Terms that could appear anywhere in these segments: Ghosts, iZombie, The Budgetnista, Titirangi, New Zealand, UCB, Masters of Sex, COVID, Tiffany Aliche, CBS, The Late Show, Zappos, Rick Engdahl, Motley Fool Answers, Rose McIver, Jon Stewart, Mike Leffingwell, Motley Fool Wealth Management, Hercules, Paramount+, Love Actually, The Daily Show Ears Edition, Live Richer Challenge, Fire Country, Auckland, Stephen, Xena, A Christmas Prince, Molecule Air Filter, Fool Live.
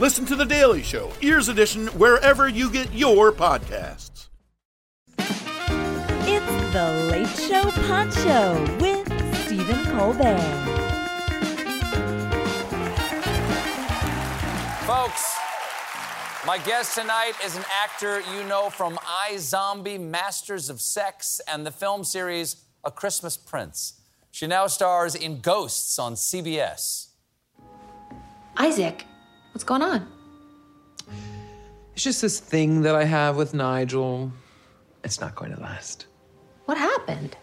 Listen to The Daily Show, Ears Edition, wherever you get your podcasts. It's The Late Show Pod Show with Stephen Colbert. Folks, my guest tonight is an actor you know from iZombie, Masters of Sex, and the film series A Christmas Prince. She now stars in Ghosts on CBS. Isaac. What's going on? It's just this thing that I have with Nigel. It's not going to last. What happened?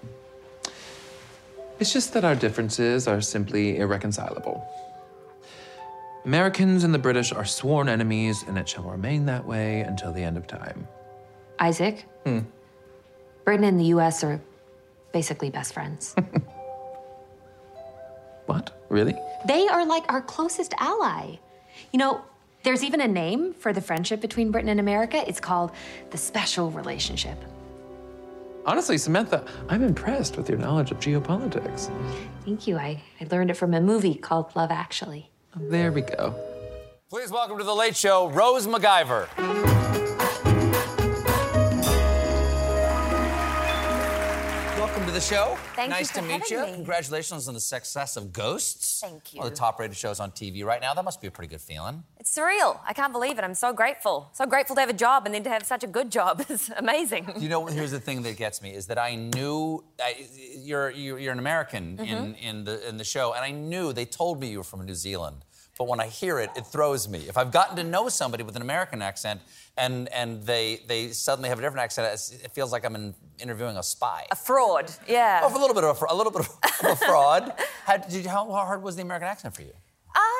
It's just that our differences are simply irreconcilable. Americans and the British are sworn enemies, and it shall remain that way until the end of time. Isaac? Britain and the U.S. are basically best friends. What? Really? They are like our closest ally. You know, there's even a name for the friendship between Britain and America. It's called the special relationship. Honestly, Samantha, I'm impressed with your knowledge of geopolitics. Thank you. I learned it from a movie called Love Actually. Oh, there we go. Please welcome to The Late Show, Rose McIver. Welcome to the show. Thank you. Nice to meet you. Congratulations on the success of Ghosts. Thank you. One of the top-rated shows on TV right now. That must be a pretty good feeling. It's surreal. I can't believe it. I'm so grateful. So grateful to have a job and then to have such a good job. It's amazing. You know, here's the thing that gets me is that I knew you're an American in the show, and I knew they told me you were from New Zealand. But when I hear it, it throws me. If I've gotten to know somebody with an American accent and they suddenly have a different accent, it feels like I'm interviewing a spy. A fraud, yeah. Oh, a little bit of a fraud. How hard was the American accent for you?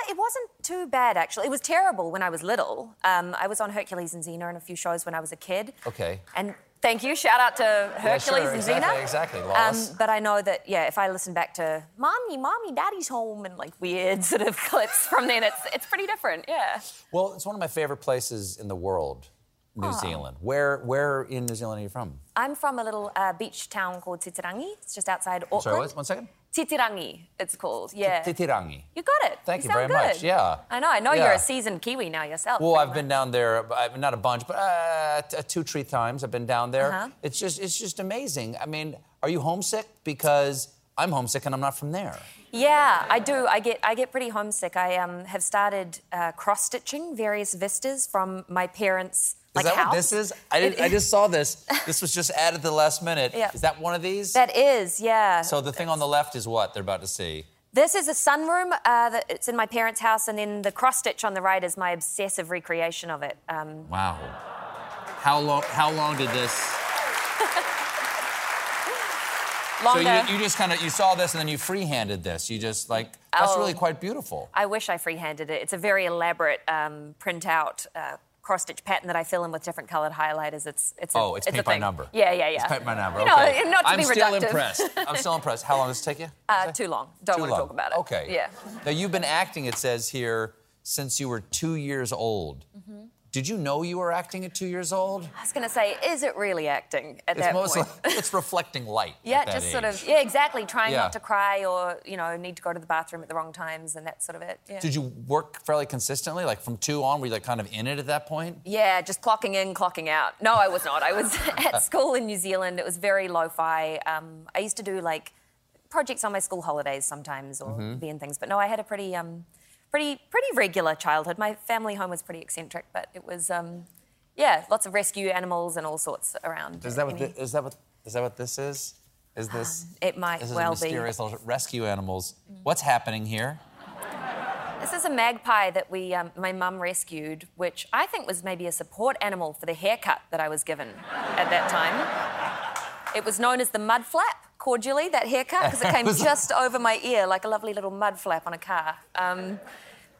It wasn't too bad, actually. It was terrible when I was little. I was on Hercules and Xena and a few shows when I was a kid. Okay. And thank you. Shout out to Hercules and Xena. Exactly, but I know that, if I listen back to Mommy, Daddy's home and, weird sort of clips from then, it's pretty different, yeah. Well, it's one of my favourite places in the world, New Zealand. Where in New Zealand are you from? I'm from a little beach town called Titirangi. It's just outside Auckland. Sorry, what? One second. Titirangi, it's called, yeah. Titirangi. You got it. Thank you very much, yeah. I know you're a seasoned Kiwi now yourself. Well, I've been down there, not a bunch, but 2-3 times I've been down there. Uh-huh. It's just amazing. I mean, are you homesick? Because I'm homesick and I'm not from there. Yeah, I do. I get pretty homesick. I have started cross-stitching various vistas from my parents' house. What this is? I just saw this. This was just added at the last minute. Yeah. Is that one of these? That is, yeah. So the thing on the left is what they're about to see? This is a sunroom. It's in my parents' house, and then the cross-stitch on the right is my obsessive recreation of it. Wow. How long did this... Longer. So you just kind of, you saw this and then you free-handed this. You just, that's really quite beautiful. I wish I free-handed it. It's a very elaborate print-out cross-stitch pattern that I fill in with different coloured highlighters. It's paint by number. Yeah. It's paint by number, okay. You know, not to be reductive. I'm still impressed. How long does it take you? Too long. Don't want to talk about it. Okay. Yeah. Now, you've been acting, it says here, since you were 2 years old. Mm-hmm. Did you know you were acting at 2 years old? I was going to say, is it really acting at that point? It's reflecting light. Yeah, at that just age. Sort of. Yeah, exactly. Trying not to cry or need to go to the bathroom at the wrong times and that sort of it. Yeah. Did you work fairly consistently? From two on, were you kind of in it at that point? Yeah, just clocking in, clocking out. No, I was not. I was at school in New Zealand. It was very lo-fi. I used to do projects on my school holidays sometimes or be in things, but no, I had a pretty pretty regular childhood. My family home was pretty eccentric, but it was, yeah, lots of rescue animals and all sorts around. Is that what this is? Is this? It might this is well mysterious be. Mysterious rescue animals. Mm. What's happening here? This is a magpie that we, my mum rescued, which I think was maybe a support animal for the haircut that I was given at that time. It was known as the mud flap, cordially, that haircut, because it came just over my ear like a lovely little mud flap on a car.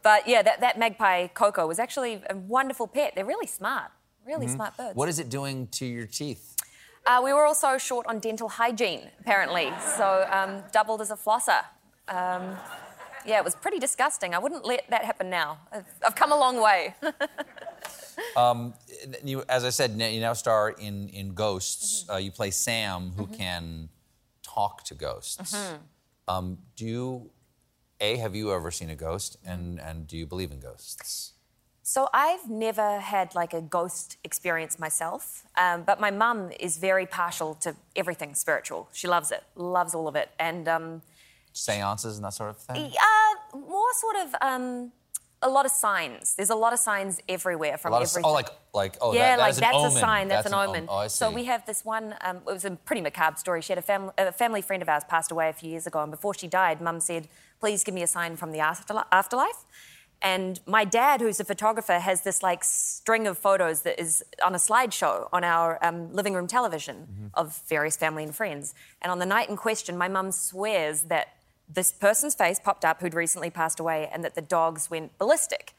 But yeah, that magpie, Coco, was actually a wonderful pet. They're really smart, really smart birds. What is it doing to your teeth? We were also short on dental hygiene, apparently, so doubled as a flosser. Yeah, it was pretty disgusting. I wouldn't let that happen now. I've come a long way. You, as I said, you now star in Ghosts. Mm-hmm. You play Sam, who can talk to ghosts. Mm-hmm. Do you, A, have you ever seen a ghost? And do you believe in ghosts? So I've never had, like, a ghost experience myself, but my mum is very partial to everything spiritual. She loves it, loves all of it, and... Seances and that sort of thing? More sort of a lot of signs. There's a lot of signs everywhere from everything. That's a sign, that's an omen. Oh, I see. So we have this one, it was a pretty macabre story. She had a family friend of ours passed away a few years ago, and before she died, Mum said, please give me a sign from the afterlife. And my dad, who's a photographer, has this, like, string of photos that is on a slideshow on our living room television of various family and friends. And on the night in question, my mum swears that this person's face popped up who'd recently passed away and that the dogs went ballistic.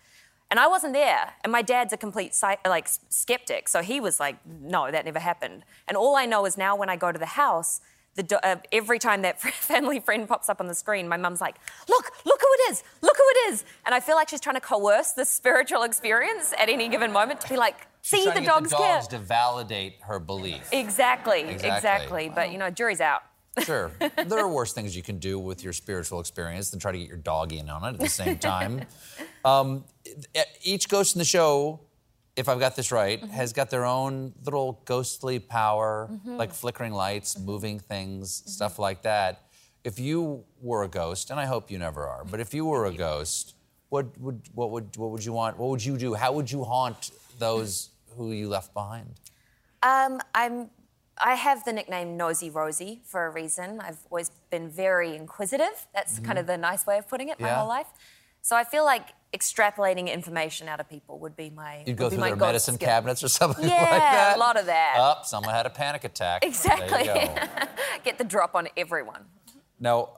And I wasn't there. And my dad's a complete, skeptic. So he was like, no, that never happened. And all I know is now when I go to the house, every time that family friend pops up on the screen, my mum's like, look who it is, look who it is. And I feel like she's trying to coerce this spiritual experience at any given moment to be like, see, the dog's here. Dogs to validate her belief. Exactly. Wow. But, you know, jury's out. Sure. There are worse things you can do with your spiritual experience than try to get your dog in on it at the same time. Each ghost in the show, if I've got this right, has got their own little ghostly power, like flickering lights, moving things, stuff like that. If you were a ghost, and I hope you never are, but if you were a ghost, what would you want? What would you do? How would you haunt those who you left behind? I have the nickname Nosy Rosie for a reason. I've always been very inquisitive. That's kind of the nice way of putting it, my whole life. So I feel like extrapolating information out of people would be my You'd go through their medicine skill. Cabinets or something like that? Yeah, a lot of that. Someone had a panic attack. Exactly. There you go. Get the drop on everyone. Now,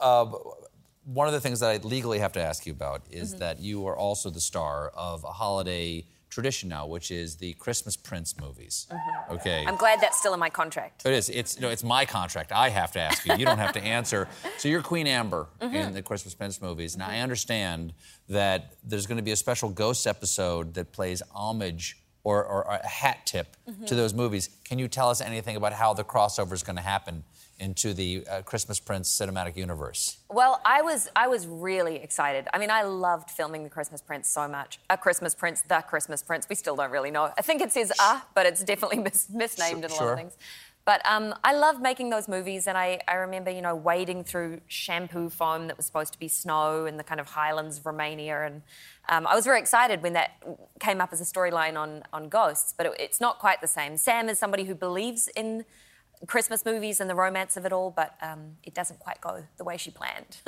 one of the things that I legally have to ask you about is that you are also the star of a holiday tradition now, which is the Christmas Prince movies. Okay. I'm glad that's still in my contract. It is. It's my contract. I have to ask you. You don't have to answer. So you're Queen Amber in the Christmas Prince movies. Now, I understand that there's going to be a special Ghosts episode that plays homage or a hat tip to those movies. Can you tell us anything about how the crossover is going to happen into the Christmas Prince cinematic universe? Well, I was really excited. I mean, I loved filming The Christmas Prince so much. The Christmas Prince, we still don't really know. I think it says but it's definitely misnamed in a lot of things. But I loved making those movies, and I remember, you know, wading through shampoo foam that was supposed to be snow in the kind of highlands of Romania, and I was very excited when that came up as a storyline on Ghosts, but it's not quite the same. Sam is somebody who believes in Christmas movies and the romance of it all, but it doesn't quite go the way she planned.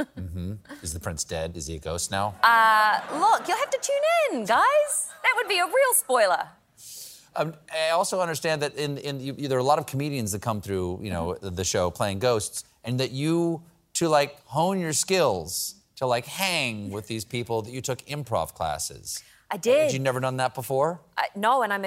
Is the prince dead? Is he a ghost now? Look, you'll have to tune in, guys. That would be a real spoiler. I also understand that there are a lot of comedians that come through, you know, the show playing ghosts, and that you, to, like, hone your skills, to, like, hang with these people, that you took improv classes. I did. Had you never done that before? No, and I'm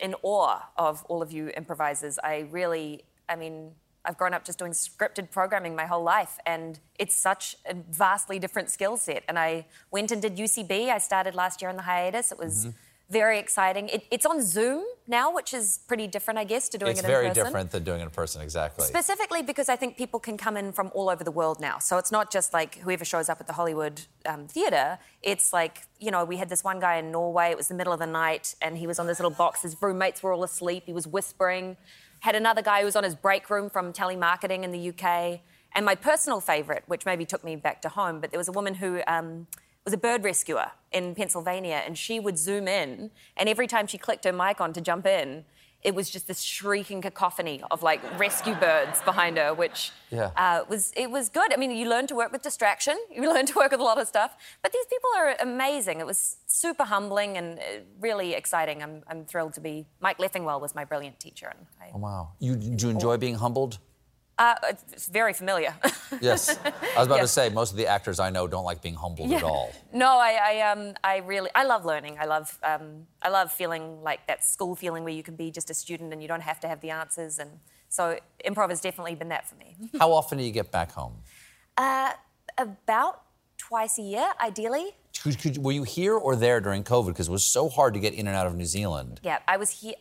in awe of all of you improvisers. I've grown up just doing scripted programming my whole life, and it's such a vastly different skill set. And I went and did UCB. I started last year on the hiatus. It was very exciting. It's on Zoom now, which is pretty different, I guess, to doing it in person. It's very different than doing it in person, exactly. Specifically because I think people can come in from all over the world now. So it's not just, like, whoever shows up at the Hollywood theatre. It's like, you know, we had this one guy in Norway. It was the middle of the night, and he was on this little box. His roommates were all asleep. He was whispering. Had another guy who was on his break room from telemarketing in the UK. And my personal favourite, which maybe took me back to home, but there was a woman who was a bird rescuer in Pennsylvania, and she would zoom in, and every time she clicked her mic on to jump in, it was just this shrieking cacophony of, like, rescue birds behind her, which was good. I mean, you learn to work with distraction, you learn to work with a lot of stuff, but these people are amazing. It was super humbling and really exciting. I'm thrilled to be... Mike Leffingwell was my brilliant teacher. And oh, wow. Do you enjoy being humbled? It's very familiar. Yes. I was about to say, most of the actors I know don't like being humbled at all. No, I love learning. I love feeling like that school feeling where you can be just a student and you don't have to have the answers. And so improv has definitely been that for me. How often do you get back home? About twice a year, ideally. Were you here or there during COVID? Because it was so hard to get in and out of New Zealand. Yeah, I was here.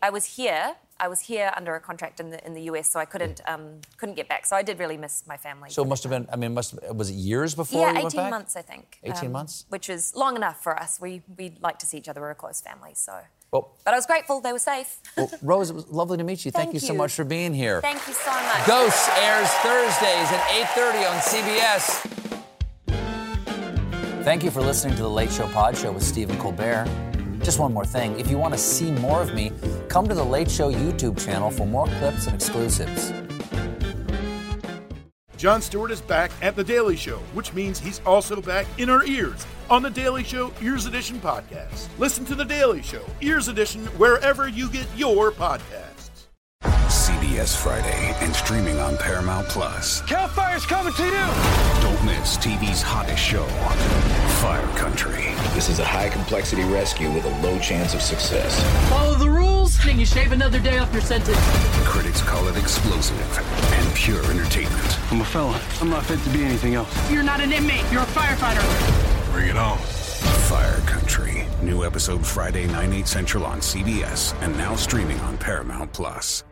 I was here under a contract in the US, so I couldn't get back. So I did really miss my family. So it must have been. I mean, was it years before you went back? 18 months, I think. 18 months, which is long enough for us. We like to see each other. We're a close family, so. Well, but I was grateful they were safe. Well, Rose, it was lovely to meet you. Thank you so much for being here. Thank you so much. Ghosts airs Thursdays at 8:30 on CBS. Thank you for listening to The Late Show Pod Show with Stephen Colbert. Just one more thing. If you want to see more of me, come to The Late Show YouTube channel for more clips and exclusives. Jon Stewart is back at The Daily Show, which means he's also back in our ears on The Daily Show Ears Edition podcast. Listen to The Daily Show Ears Edition wherever you get your podcasts. CBS Friday and streaming on Paramount+. Cal Fire's coming to you! Don't miss TV's hottest show, Fire Country. This is a high-complexity rescue with a low chance of success. Follow the rules, and you shave another day off your sentence. Critics call it explosive and pure entertainment. I'm a fella. I'm not fit to be anything else. You're not an inmate. You're a firefighter. Bring it on. Fire Country. New episode Friday, 9/8 Central on CBS, and now streaming on Paramount+.